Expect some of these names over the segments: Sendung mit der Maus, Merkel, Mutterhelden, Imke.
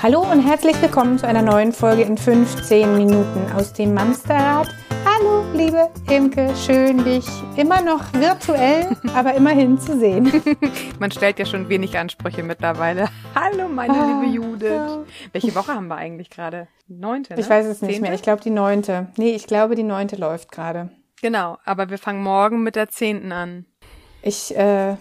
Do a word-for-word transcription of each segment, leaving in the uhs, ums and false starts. Hallo und herzlich willkommen zu einer neuen Folge in fünfzehn Minuten aus dem Mamsterrad. Hallo, liebe Imke, schön, dich immer noch virtuell, aber immerhin zu sehen. Man stellt ja schon wenig Ansprüche mittlerweile. Hallo, meine ah, liebe Judith. Ja. Welche Woche haben wir eigentlich gerade? Neunte, ne? Ich weiß es nicht Zehnte? mehr. Ich glaube, die neunte. Nee, ich glaube, die neunte läuft gerade. Genau, aber wir fangen morgen mit der zehnten an. Ich, äh...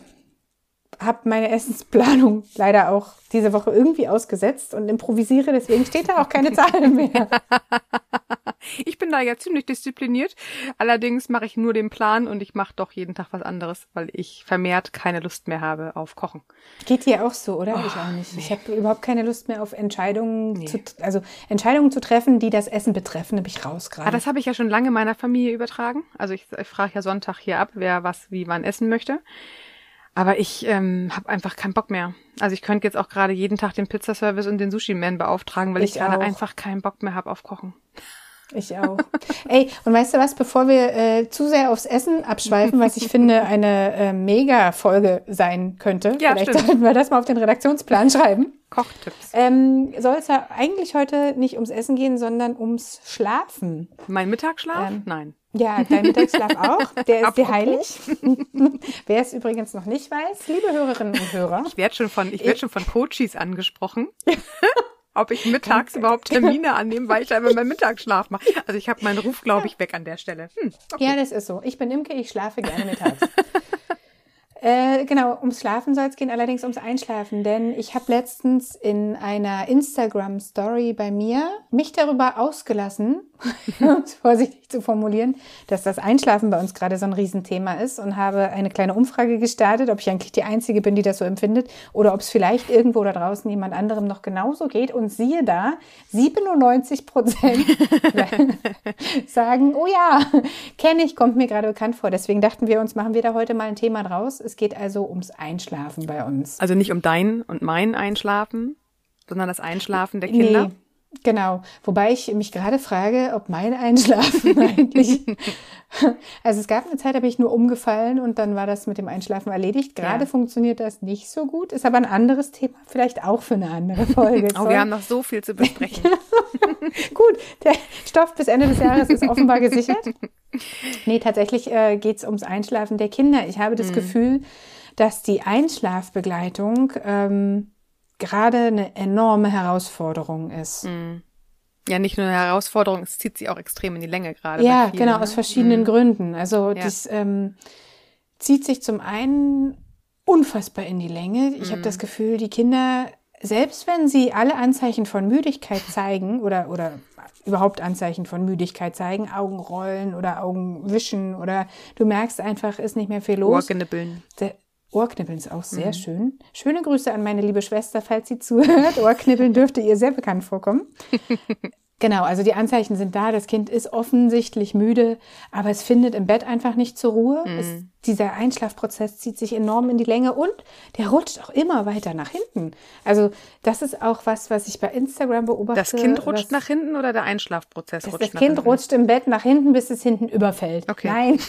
habe meine Essensplanung leider auch diese Woche irgendwie ausgesetzt und improvisiere, deswegen steht da auch keine Zahl mehr. Ich bin da ja ziemlich diszipliniert, allerdings mache ich nur den Plan und ich mache doch jeden Tag was anderes, weil ich vermehrt keine Lust mehr habe auf Kochen. Geht dir auch so, oder? Oh, ich auch nicht. Nee. Ich habe überhaupt keine Lust mehr auf Entscheidungen, nee. zu, also Entscheidungen zu treffen, die das Essen betreffen, da bin ich raus gerade. Ah, das habe ich ja schon lange meiner Familie übertragen. Also ich, ich frage ja Sonntag hier ab, wer was wie wann essen möchte. Aber ich ähm, habe einfach keinen Bock mehr. Also ich könnte jetzt auch gerade jeden Tag den Pizzaservice und den Sushi-Man beauftragen, weil ich, ich gerade einfach keinen Bock mehr habe auf Kochen. Ich auch. Ey, und weißt du was, bevor wir äh, zu sehr aufs Essen abschweifen, was ich finde eine äh, Mega-Folge sein könnte. Ja, vielleicht stimmt. Sollten wir das mal auf den Redaktionsplan schreiben. Kochtipps. Ähm, soll es ja eigentlich heute nicht ums Essen gehen, sondern ums Schlafen. Mein Mittagsschlaf? Ähm, Nein. Ja, dein Mittagsschlaf auch. Der ist dir heilig. Wer es übrigens noch nicht weiß, liebe Hörerinnen und Hörer. Ich werde schon von, ich werde schon von Coaches angesprochen, ob ich mittags überhaupt Termine annehme, weil ich da immer meinen Mittagsschlaf mache. Also ich habe meinen Ruf, glaube ich, weg an der Stelle. Hm, okay. Ja, das ist so. Ich bin Imke, ich schlafe gerne mittags. Äh, genau, ums Schlafen soll es gehen, allerdings ums Einschlafen, denn ich habe letztens in einer Instagram-Story bei mir mich darüber ausgelassen, um es vorsichtig zu formulieren, dass das Einschlafen bei uns gerade so ein Riesenthema ist und habe eine kleine Umfrage gestartet, ob ich eigentlich die Einzige bin, die das so empfindet oder ob es vielleicht irgendwo da draußen jemand anderem noch genauso geht und siehe da, siebenundneunzig Prozent sagen, oh ja, kenne ich, kommt mir gerade bekannt vor, deswegen dachten wir uns, machen wir da heute mal ein Thema draus. Es geht also ums Einschlafen bei uns. Also nicht um dein und mein Einschlafen, sondern das Einschlafen der Kinder? Nee, genau. Wobei ich mich gerade frage, ob mein Einschlafen eigentlich... Also es gab eine Zeit, da bin ich nur umgefallen und dann war das mit dem Einschlafen erledigt. Gerade ja. funktioniert das nicht so gut. Ist aber ein anderes Thema, vielleicht auch für eine andere Folge. Oh, wir haben noch so viel zu besprechen. Gut, der Stoff bis Ende des Jahres ist offenbar gesichert. Nee, tatsächlich äh, geht es ums Einschlafen der Kinder. Ich habe das mhm. Gefühl, dass die Einschlafbegleitung ähm, gerade eine enorme Herausforderung ist. Mhm. Ja, nicht nur eine Herausforderung, es zieht sich auch extrem in die Länge gerade. Ja, genau, aus verschiedenen mhm. Gründen. Also ja. das ähm, zieht sich zum einen unfassbar in die Länge. Ich mhm. habe das Gefühl, die Kinder... Selbst wenn sie alle Anzeichen von Müdigkeit zeigen oder, oder überhaupt Anzeichen von Müdigkeit zeigen, Augenrollen oder Augenwischen oder du merkst einfach, ist nicht mehr viel los. Ohrknibbeln. Der Ohrknibbeln ist auch sehr mhm. schön. Schöne Grüße an meine liebe Schwester, falls sie zuhört. Ohrknibbeln dürfte ihr sehr bekannt vorkommen. Genau, also die Anzeichen sind da, das Kind ist offensichtlich müde, aber es findet im Bett einfach nicht zur Ruhe. Mhm. Es, dieser Einschlafprozess zieht sich enorm in die Länge und der rutscht auch immer weiter nach hinten. Also das ist auch was, was ich bei Instagram beobachte. Das Kind rutscht was, nach hinten oder der Einschlafprozess rutscht nach hinten? Das Kind rutscht im Bett nach hinten, bis es hinten überfällt. Okay. Nein.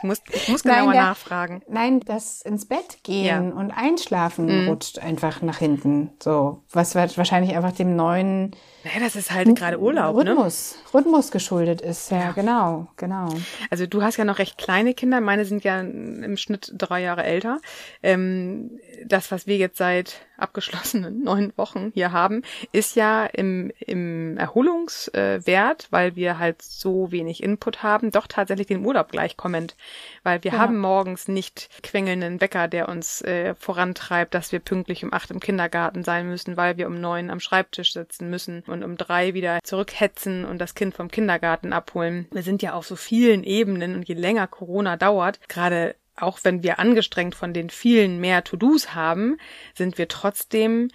Ich muss, ich muss genauer nein, der, nachfragen. Nein, das ins Bett gehen ja. und einschlafen mhm. rutscht einfach nach hinten. So, was wahrscheinlich einfach dem neuen... Naja, das ist halt gerade Urlaub, Rhythmus, ne? Rhythmus geschuldet ist, ja, ja, genau, genau. Also du hast ja noch recht kleine Kinder, meine sind ja im Schnitt drei Jahre älter. Ähm, das, was wir jetzt seit abgeschlossenen neun Wochen hier haben, ist ja im, im Erholungswert, weil wir halt so wenig Input haben, doch tatsächlich dem Urlaub gleichkommend. Weil wir ja. haben morgens nicht quengelnden Wecker, der uns äh, vorantreibt, dass wir pünktlich um acht im Kindergarten sein müssen, weil wir um neun am Schreibtisch sitzen müssen und um drei wieder zurückhetzen und das Kind vom Kindergarten abholen. Wir sind ja auf so vielen Ebenen und je länger Corona dauert, gerade auch wenn wir angestrengt von den vielen mehr To-Dos haben, sind wir trotzdem,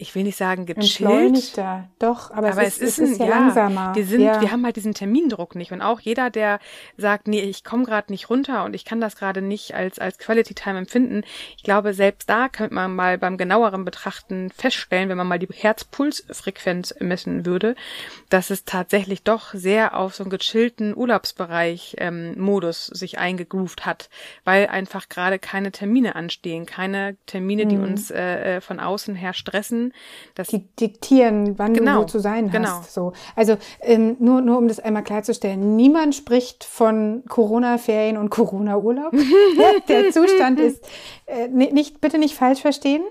ich will nicht sagen gechillt. Entschleunigter, doch, aber, aber es ist, es ist, es ist ein, ja, ja langsamer. Wir, sind, ja. wir haben halt diesen Termindruck nicht und auch jeder, der sagt, nee, ich komme gerade nicht runter und ich kann das gerade nicht als als Quality Time empfinden. Ich glaube, selbst da könnte man mal beim genaueren Betrachten feststellen, wenn man mal die Herzpulsfrequenz messen würde, dass es tatsächlich doch sehr auf so einen gechillten Urlaubsbereich ähm, Modus sich eingegroovt hat, weil einfach gerade keine Termine anstehen, keine Termine, mhm. die uns äh, von außen her stressen, können, dass die diktieren, wann genau, du wo zu sein genau. hast. So. Also ähm, nur, nur um das einmal klarzustellen, niemand spricht von Corona-Ferien und Corona-Urlaub. Der Zustand ist, äh, nicht, bitte nicht falsch verstehen.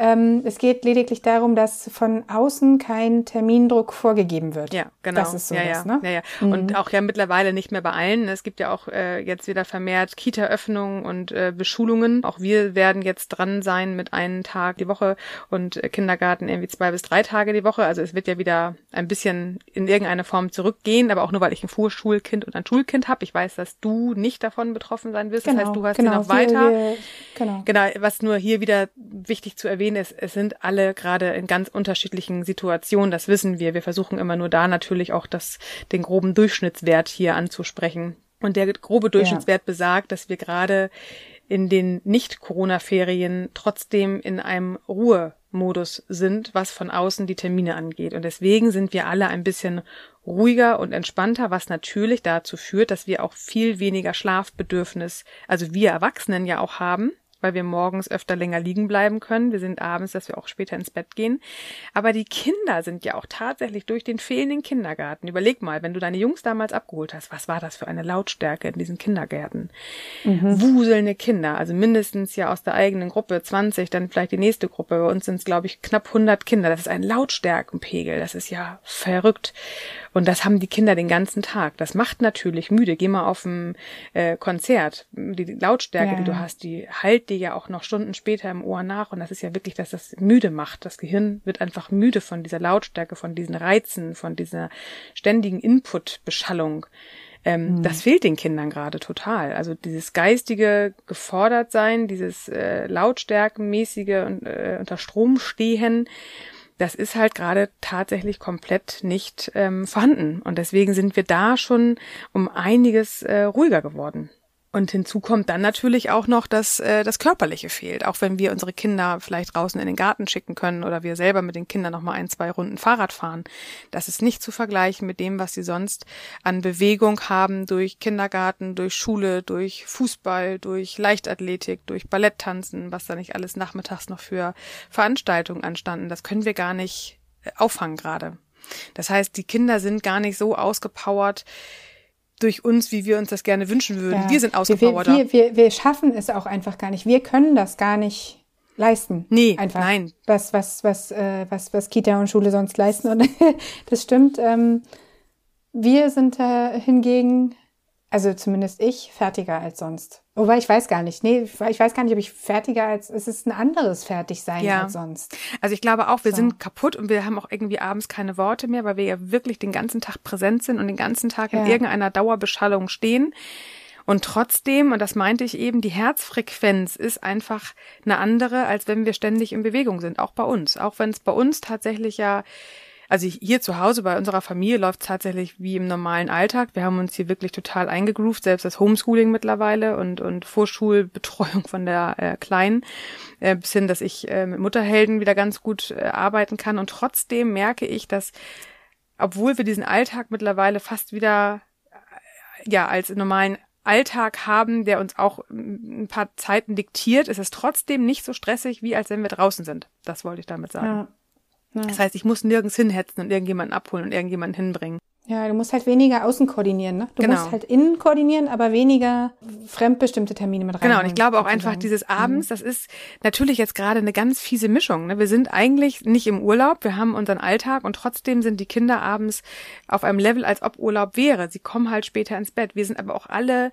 Ähm, es geht lediglich darum, dass von außen kein Termindruck vorgegeben wird. Ja, genau. Das ist so ja, das, ja. ne? Ja, ja. Mhm. Und auch ja mittlerweile nicht mehr bei allen. Es gibt ja auch äh, jetzt wieder vermehrt Kita-Öffnungen und äh, Beschulungen. Auch wir werden jetzt dran sein mit einem Tag die Woche und äh, Kindergarten irgendwie zwei bis drei Tage die Woche. Also es wird ja wieder ein bisschen in irgendeiner Form zurückgehen, aber auch nur, weil ich ein Vorschulkind und ein Schulkind habe. Ich weiß, dass du nicht davon betroffen sein wirst. Genau, das heißt, du hast genau, hier noch weiter. Wir, wir, genau. genau, was nur hier wieder wichtig zu erwähnen ist, es sind alle gerade in ganz unterschiedlichen Situationen, das wissen wir. Wir versuchen immer nur da natürlich auch das, den groben Durchschnittswert hier anzusprechen. Und der grobe Durchschnittswert ja. besagt, dass wir gerade in den Nicht-Corona-Ferien trotzdem in einem Ruhemodus sind, was von außen die Termine angeht. Und deswegen sind wir alle ein bisschen ruhiger und entspannter, was natürlich dazu führt, dass wir auch viel weniger Schlafbedürfnis, also wir Erwachsenen ja auch haben, weil wir morgens öfter länger liegen bleiben können. Wir sind abends, dass wir auch später ins Bett gehen. Aber die Kinder sind ja auch tatsächlich durch den fehlenden Kindergarten. Überleg mal, wenn du deine Jungs damals abgeholt hast, was war das für eine Lautstärke in diesen Kindergärten? Mhm. Wuselnde Kinder, also mindestens ja aus der eigenen Gruppe zwanzig, dann vielleicht die nächste Gruppe. Bei uns sind es, glaube ich, knapp hundert Kinder. Das ist ein Lautstärkenpegel. Das ist ja verrückt. Und das haben die Kinder den ganzen Tag. Das macht natürlich müde. Geh mal auf ein äh, Konzert. Die, die Lautstärke, ja. die du hast, die halt dir ja auch noch Stunden später im Ohr nach, und das ist ja wirklich, dass das müde macht. Das Gehirn wird einfach müde von dieser Lautstärke, von diesen Reizen, von dieser ständigen Input-Beschallung. Ähm, mhm. Das fehlt den Kindern gerade total. Also dieses geistige Gefordertsein, dieses äh, lautstärkenmäßige und äh, unter Strom stehen, das ist halt gerade tatsächlich komplett nicht ähm, vorhanden. Und deswegen sind wir da schon um einiges äh, ruhiger geworden. Und hinzu kommt dann natürlich auch noch, dass äh, das Körperliche fehlt. Auch wenn wir unsere Kinder vielleicht draußen in den Garten schicken können oder wir selber mit den Kindern nochmal ein, zwei Runden Fahrrad fahren. Das ist nicht zu vergleichen mit dem, was sie sonst an Bewegung haben durch Kindergarten, durch Schule, durch Fußball, durch Leichtathletik, durch Balletttanzen, was da nicht alles nachmittags noch für Veranstaltungen anstanden. Das können wir gar nicht auffangen gerade. Das heißt, die Kinder sind gar nicht so ausgepowert, durch uns, wie wir uns das gerne wünschen würden. Ja. Wir sind ausgepowerter. Wir, wir, wir, wir schaffen es auch einfach gar nicht. Wir können das gar nicht leisten. Nee, einfach. Nein. Was, was, was, äh, was, was Kita und Schule sonst leisten. Und das stimmt. Ähm, wir sind äh, hingegen, also zumindest ich, fertiger als sonst. Wobei, ich weiß gar nicht. Nee, ich weiß gar nicht, ob ich fertiger als, es ist ein anderes Fertigsein ja. als sonst. Also ich glaube auch, wir so. sind kaputt und wir haben auch irgendwie abends keine Worte mehr, weil wir ja wirklich den ganzen Tag präsent sind und den ganzen Tag ja. in irgendeiner Dauerbeschallung stehen. Und trotzdem, und das meinte ich eben, die Herzfrequenz ist einfach eine andere, als wenn wir ständig in Bewegung sind, auch bei uns. Auch wenn es bei uns tatsächlich ja... Also hier zu Hause bei unserer Familie läuft es tatsächlich wie im normalen Alltag. Wir haben uns hier wirklich total eingegroovt, selbst das Homeschooling mittlerweile und und Vorschulbetreuung von der äh, Kleinen, äh, bis hin, dass ich äh, mit Mutterhelden wieder ganz gut äh, arbeiten kann. Und trotzdem merke ich, dass, obwohl wir diesen Alltag mittlerweile fast wieder äh, ja als normalen Alltag haben, der uns auch ein paar Zeiten diktiert, ist es trotzdem nicht so stressig, wie als wenn wir draußen sind. Das wollte ich damit sagen. Ja. Das heißt, ich muss nirgends hinhetzen und irgendjemanden abholen und irgendjemanden hinbringen. Ja, du musst halt weniger außen koordinieren, ne? Du genau. musst halt innen koordinieren, aber weniger fremdbestimmte Termine mit rein. Genau, und ich glaube auch einfach dieses abends, das ist natürlich jetzt gerade eine ganz fiese Mischung, ne? Wir sind eigentlich nicht im Urlaub, wir haben unseren Alltag und trotzdem sind die Kinder abends auf einem Level, als ob Urlaub wäre. Sie kommen halt später ins Bett. Wir sind aber auch alle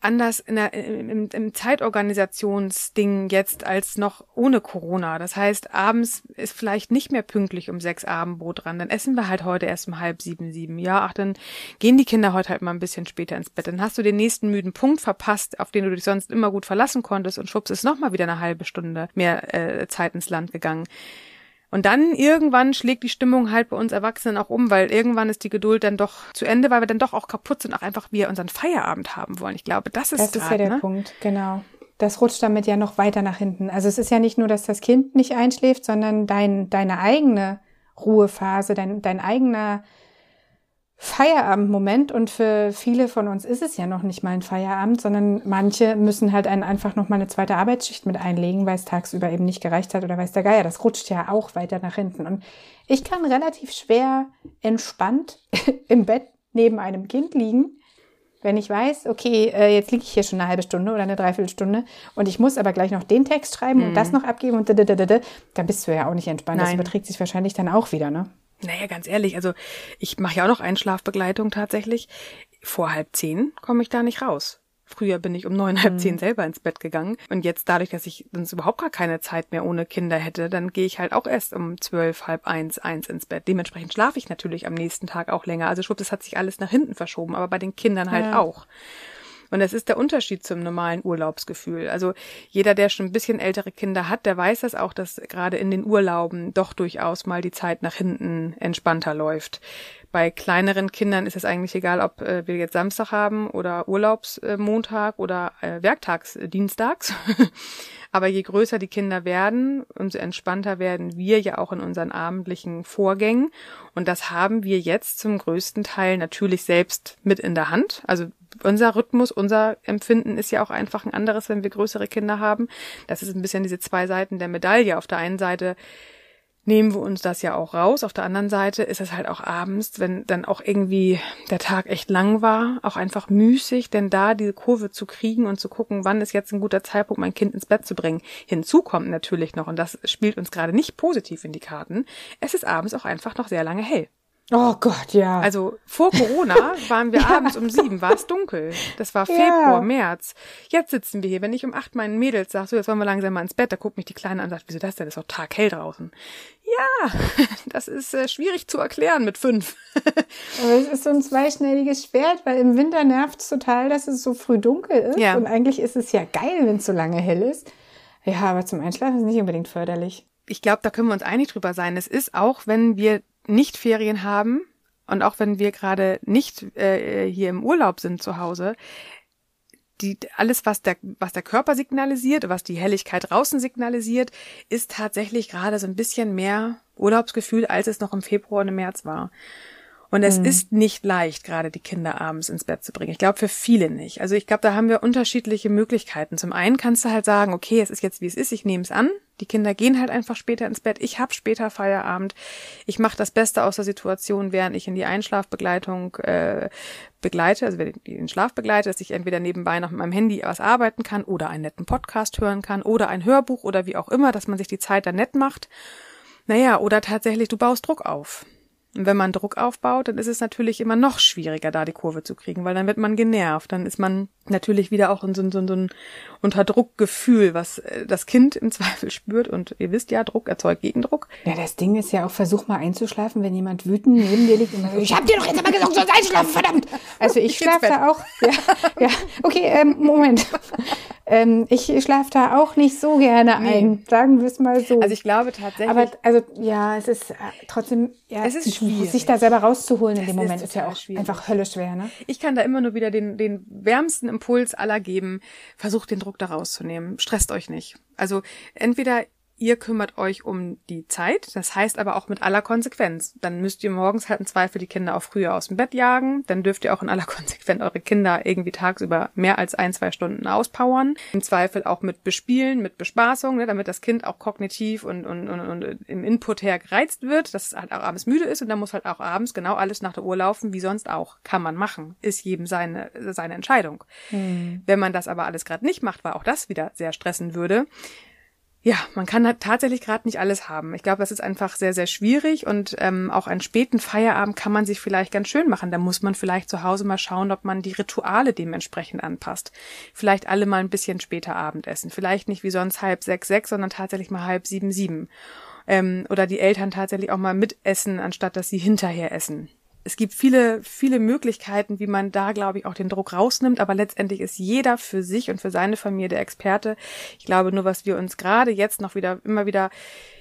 anders in der, im, im Zeitorganisationsding jetzt als noch ohne Corona. Das heißt, abends ist vielleicht nicht mehr pünktlich um sechs Abendbrot dran. Dann essen wir halt heute erst um halb sieben, sieben. Ja, ach, dann gehen die Kinder heute halt mal ein bisschen später ins Bett. Dann hast du den nächsten müden Punkt verpasst, auf den du dich sonst immer gut verlassen konntest, und schwupps ist nochmal wieder eine halbe Stunde mehr äh, Zeit ins Land gegangen. Und dann irgendwann schlägt die Stimmung halt bei uns Erwachsenen auch um, weil irgendwann ist die Geduld dann doch zu Ende, weil wir dann doch auch kaputt sind, auch einfach wir unseren Feierabend haben wollen. Ich glaube, das ist das grad, ist ja der ne? Punkt, genau. Das rutscht damit ja noch weiter nach hinten. Also es ist ja nicht nur, dass das Kind nicht einschläft, sondern dein, deine eigene Ruhephase, dein, dein eigener Feierabendmoment, und für viele von uns ist es ja noch nicht mal ein Feierabend, sondern manche müssen halt einen einfach noch mal eine zweite Arbeitsschicht mit einlegen, weil es tagsüber eben nicht gereicht hat oder weiß der Geier, das rutscht ja auch weiter nach hinten. Und ich kann relativ schwer entspannt im Bett neben einem Kind liegen, wenn ich weiß, okay, jetzt liege ich hier schon eine halbe Stunde oder eine Dreiviertelstunde und ich muss aber gleich noch den Text schreiben mhm. und das noch abgeben und da, da, da, da, da, dann bist du ja auch nicht entspannt. Nein. Das überträgt sich wahrscheinlich dann auch wieder, ne? Naja, ganz ehrlich, also ich mache ja auch noch Einschlafbegleitung tatsächlich. Vor halb zehn komme ich da nicht raus. Früher bin ich um neun, halb zehn selber ins Bett gegangen. Und jetzt dadurch, dass ich sonst überhaupt gar keine Zeit mehr ohne Kinder hätte, dann gehe ich halt auch erst um zwölf, halb eins, eins ins Bett. Dementsprechend schlafe ich natürlich am nächsten Tag auch länger. Also schwupp, das hat sich alles nach hinten verschoben, aber bei den Kindern halt ja. auch. Und das ist der Unterschied zum normalen Urlaubsgefühl. Also jeder, der schon ein bisschen ältere Kinder hat, der weiß das auch, dass gerade in den Urlauben doch durchaus mal die Zeit nach hinten entspannter läuft. Bei kleineren Kindern ist es eigentlich egal, ob wir jetzt Samstag haben oder Urlaubsmontag oder Werktagsdienstags. Aber je größer die Kinder werden, umso entspannter werden wir ja auch in unseren abendlichen Vorgängen. Und das haben wir jetzt zum größten Teil natürlich selbst mit in der Hand. Also unser Rhythmus, unser Empfinden ist ja auch einfach ein anderes, wenn wir größere Kinder haben. Das ist ein bisschen diese zwei Seiten der Medaille. Auf der einen Seite nehmen wir uns das ja auch raus. Auf der anderen Seite ist es halt auch abends, wenn dann auch irgendwie der Tag echt lang war, auch einfach müßig, denn da diese Kurve zu kriegen und zu gucken, wann ist jetzt ein guter Zeitpunkt, mein Kind ins Bett zu bringen. Hinzu kommt natürlich noch, und das spielt uns gerade nicht positiv in die Karten, es ist abends auch einfach noch sehr lange hell. Oh Gott, ja. Also vor Corona waren wir ja. abends um sieben, war es dunkel. Das war Februar, ja. März. Jetzt sitzen wir hier, wenn ich um acht meinen Mädels sage, so jetzt wollen wir langsam mal ins Bett, da guckt mich die Kleine an und sagt, wieso das denn, das ist doch taghell draußen. Ja, das ist äh, schwierig zu erklären mit fünf. Aber es ist so ein zweischneidiges Schwert, weil im Winter nervt es total, dass es so früh dunkel ist. Ja. Und eigentlich ist es ja geil, wenn es so lange hell ist. Ja, aber zum Einschlafen ist es nicht unbedingt förderlich. Ich glaube, da können wir uns einig drüber sein. Es ist auch, wenn wir nicht Ferien haben und auch wenn wir gerade nicht äh, hier im Urlaub sind zu Hause, die, alles, was der, was der Körper signalisiert, was die Helligkeit draußen signalisiert, ist tatsächlich gerade so ein bisschen mehr Urlaubsgefühl, als es noch im Februar und im März war. Und es mhm. ist nicht leicht, gerade die Kinder abends ins Bett zu bringen. Ich glaube, für viele nicht. Also ich glaube, da haben wir unterschiedliche Möglichkeiten. Zum einen kannst du halt sagen, okay, es ist jetzt, wie es ist, ich nehme es an. Die Kinder gehen halt einfach später ins Bett. Ich habe später Feierabend. Ich mache das Beste aus der Situation, während ich in die Einschlafbegleitung äh, begleite, also wenn ich den Schlaf begleite, dass ich entweder nebenbei noch mit meinem Handy was arbeiten kann oder einen netten Podcast hören kann oder ein Hörbuch oder wie auch immer, dass man sich die Zeit dann nett macht. Naja, oder tatsächlich, du baust Druck auf. Und wenn man Druck aufbaut, dann ist es natürlich immer noch schwieriger, da die Kurve zu kriegen, weil dann wird man genervt. Dann ist man natürlich wieder auch in so, so, so ein Unterdruckgefühl, was das Kind im Zweifel spürt. Und ihr wisst ja, Druck erzeugt Gegendruck. Ja, das Ding ist ja auch, versuch mal einzuschlafen, wenn jemand wütend neben dir liegt und sagt, ich hab dir doch jetzt einmal gesagt, sonst einschlafen, verdammt! Also ich schlafe da auch. Ja, ja. Okay, ähm, Moment. Ähm, ich schlafe da auch nicht so gerne ein. Nee. Sagen wir es mal so. Also ich glaube tatsächlich. Aber also ja, es ist trotzdem, ja, es ist schwierig, sich da selber rauszuholen in das dem Moment ist, ist ja auch schwierig. Einfach Hölle schwer, ne? Ich kann da immer nur wieder den den wärmsten Impuls aller geben. Versucht den Druck da rauszunehmen. Stresst euch nicht. Also entweder ihr kümmert euch um die Zeit, das heißt aber auch mit aller Konsequenz. Dann müsst ihr morgens halt im Zweifel die Kinder auch früher aus dem Bett jagen. Dann dürft ihr auch in aller Konsequenz eure Kinder irgendwie tagsüber mehr als ein, zwei Stunden auspowern. Im Zweifel auch mit Bespielen, mit Bespaßung, ne, damit das Kind auch kognitiv und, und, und, und im Input her gereizt wird, dass es halt auch abends müde ist und dann muss halt auch abends genau alles nach der Uhr laufen, wie sonst auch. Kann man machen. Ist jedem seine, seine Entscheidung. Hm. Wenn man das aber alles gerade nicht macht, weil auch das wieder sehr stressen würde, ja, man kann halt tatsächlich gerade nicht alles haben. Ich glaube, das ist einfach sehr, sehr schwierig und ähm, auch einen späten Feierabend kann man sich vielleicht ganz schön machen. Da muss man vielleicht zu Hause mal schauen, ob man die Rituale dementsprechend anpasst. Vielleicht alle mal ein bisschen später Abendessen. Vielleicht nicht wie sonst halb sechs, sechs, sondern tatsächlich mal halb sieben, sieben. Ähm, oder die Eltern tatsächlich auch mal mitessen, anstatt dass sie hinterher essen. Es gibt viele, viele Möglichkeiten, wie man da, glaube ich, auch den Druck rausnimmt. Aber letztendlich ist jeder für sich und für seine Familie der Experte. Ich glaube nur, was wir uns gerade jetzt noch wieder, immer wieder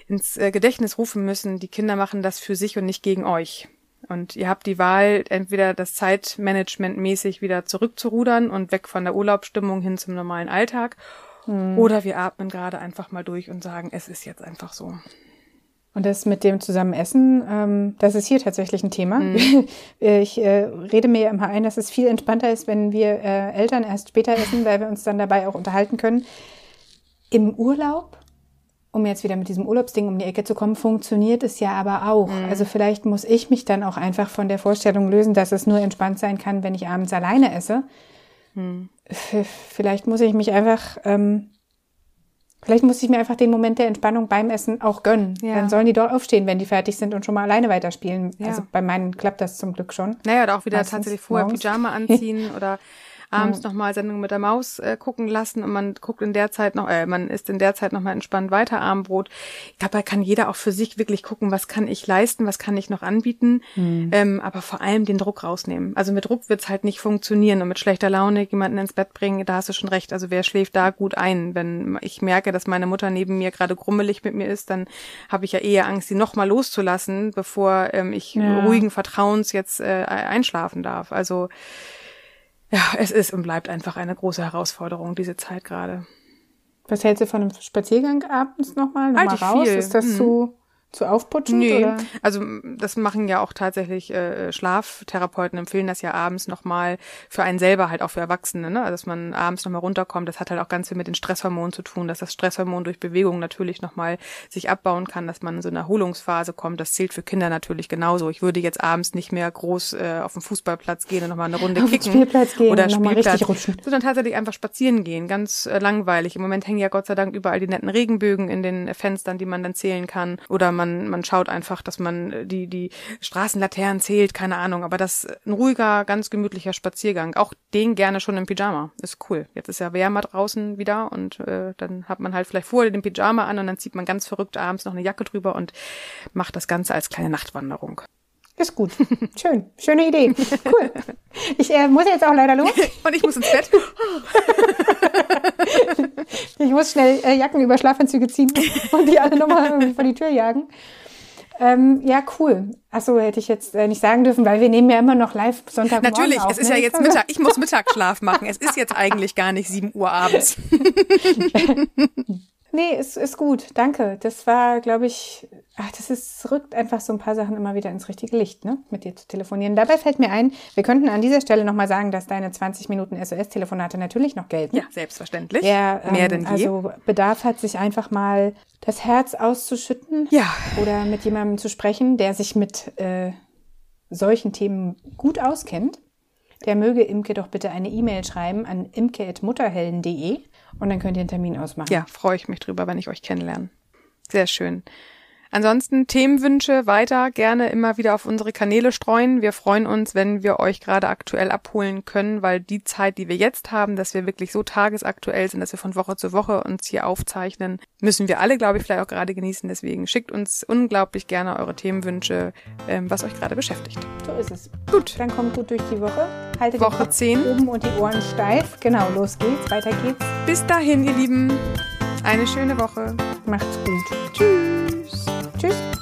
ins Gedächtnis rufen müssen, die Kinder machen das für sich und nicht gegen euch. Und ihr habt die Wahl, entweder das Zeitmanagement-mäßig wieder zurückzurudern und weg von der Urlaubsstimmung hin zum normalen Alltag. Hm. Oder wir atmen gerade einfach mal durch und sagen, es ist jetzt einfach so. Und das mit dem Zusammenessen, ähm, das ist hier tatsächlich ein Thema. Mhm. Ich äh, rede mir ja immer ein, dass es viel entspannter ist, wenn wir äh, Eltern erst später essen, weil wir uns dann dabei auch unterhalten können. Im Urlaub, um jetzt wieder mit diesem Urlaubsding um die Ecke zu kommen, funktioniert es ja aber auch. Mhm. Also vielleicht muss ich mich dann auch einfach von der Vorstellung lösen, dass es nur entspannt sein kann, wenn ich abends alleine esse. Mhm. Vielleicht muss ich mich einfach... Ähm, Vielleicht muss ich mir einfach den Moment der Entspannung beim Essen auch gönnen. Ja. Dann sollen die dort aufstehen, wenn die fertig sind und schon mal alleine weiterspielen. Ja. Also bei meinen klappt das zum Glück schon. Naja, oder auch wieder meistens tatsächlich vorher morgens Pyjama anziehen oder abends ja. nochmal Sendung mit der Maus äh, gucken lassen und man guckt in der Zeit noch, äh, man isst in der Zeit nochmal entspannt weiter Abendbrot. Ich glaube, da kann jeder auch für sich wirklich gucken, was kann ich leisten, was kann ich noch anbieten, mhm. ähm, aber vor allem den Druck rausnehmen. Also mit Druck wird's halt nicht funktionieren und mit schlechter Laune jemanden ins Bett bringen, da hast du schon recht. Also wer schläft da gut ein? Wenn ich merke, dass meine Mutter neben mir gerade grummelig mit mir ist, dann habe ich ja eher Angst, sie nochmal loszulassen, bevor ähm, ich ja. ruhigen Vertrauens jetzt äh, einschlafen darf. Also ja, es ist und bleibt einfach eine große Herausforderung, diese Zeit gerade. Was hältst du von einem Spaziergang abends nochmal? Nochmal halt raus? Viel. Ist das hm. zu, zu aufputschend? Nee, oder? Also das machen ja auch tatsächlich äh, Schlaftherapeuten, empfehlen das ja abends nochmal für einen selber, halt auch für Erwachsene, ne? Also, dass man abends nochmal runterkommt. Das hat halt auch ganz viel mit den Stresshormonen zu tun, dass das Stresshormon durch Bewegung natürlich nochmal sich abbauen kann, dass man in so eine Erholungsphase kommt. Das zählt für Kinder natürlich genauso. Ich würde jetzt abends nicht mehr groß äh, auf den Fußballplatz gehen und nochmal eine Runde auf kicken. Spielplatz gehen oder nochmal richtig rutschen. Sondern tatsächlich einfach spazieren gehen, ganz äh, langweilig. Im Moment hängen ja Gott sei Dank überall die netten Regenbögen in den Fenstern, die man dann zählen kann. Oder man man schaut einfach, dass man die die Straßenlaternen zählt, keine Ahnung. Aber das ein ruhiger, ganz gemütlicher Spaziergang, auch den gerne schon im Pyjama, ist cool. Jetzt ist ja wärmer draußen wieder und äh, dann hat man halt vielleicht vorher den Pyjama an und dann zieht man ganz verrückt abends noch eine Jacke drüber und macht das Ganze als kleine Nachtwanderung. Ist gut. Schön. Schöne Idee. Cool. Ich äh, muss jetzt auch leider los. Und ich muss ins Bett. Ich muss schnell äh, Jacken über Schlafanzüge ziehen und die alle nochmal vor die Tür jagen. Ähm, ja, cool. Achso, hätte ich jetzt äh, nicht sagen dürfen, weil wir nehmen ja immer noch live Sonntagmorgen auf. Natürlich, es ist ja jetzt Mittag. Ich muss Mittagsschlaf machen. Es ist jetzt eigentlich gar nicht sieben Uhr abends. Nee, ist, ist gut. Danke. Das war, glaube ich, ach, das ist, rückt einfach so ein paar Sachen immer wieder ins richtige Licht, ne? Mit dir zu telefonieren. Dabei fällt mir ein, wir könnten an dieser Stelle nochmal sagen, dass deine zwanzig Minuten S O S-Telefonate natürlich noch gelten. Ja, selbstverständlich. Der, ähm, mehr denn je. Also Bedarf hat, sich einfach mal das Herz auszuschütten. Ja. Oder mit jemandem zu sprechen, der sich mit äh, solchen Themen gut auskennt. Der möge Imke doch bitte eine E-Mail schreiben an imke at mutterhelden punkt de. Und dann könnt ihr einen Termin ausmachen. Ja, freue ich mich drüber, wenn ich euch kennenlerne. Sehr schön. Ansonsten Themenwünsche weiter gerne immer wieder auf unsere Kanäle streuen. Wir freuen uns, wenn wir euch gerade aktuell abholen können, weil die Zeit, die wir jetzt haben, dass wir wirklich so tagesaktuell sind, dass wir von Woche zu Woche uns hier aufzeichnen, müssen wir alle, glaube ich, vielleicht auch gerade genießen. Deswegen schickt uns unglaublich gerne eure Themenwünsche, ähm, was euch gerade beschäftigt. So ist es. Gut. Dann kommt gut durch die Woche. Haltet Woche zehn oben und die Ohren steif. Genau, los geht's, weiter geht's. Bis dahin, ihr Lieben. Eine schöne Woche. Macht's gut. Tschüss. Tschüss.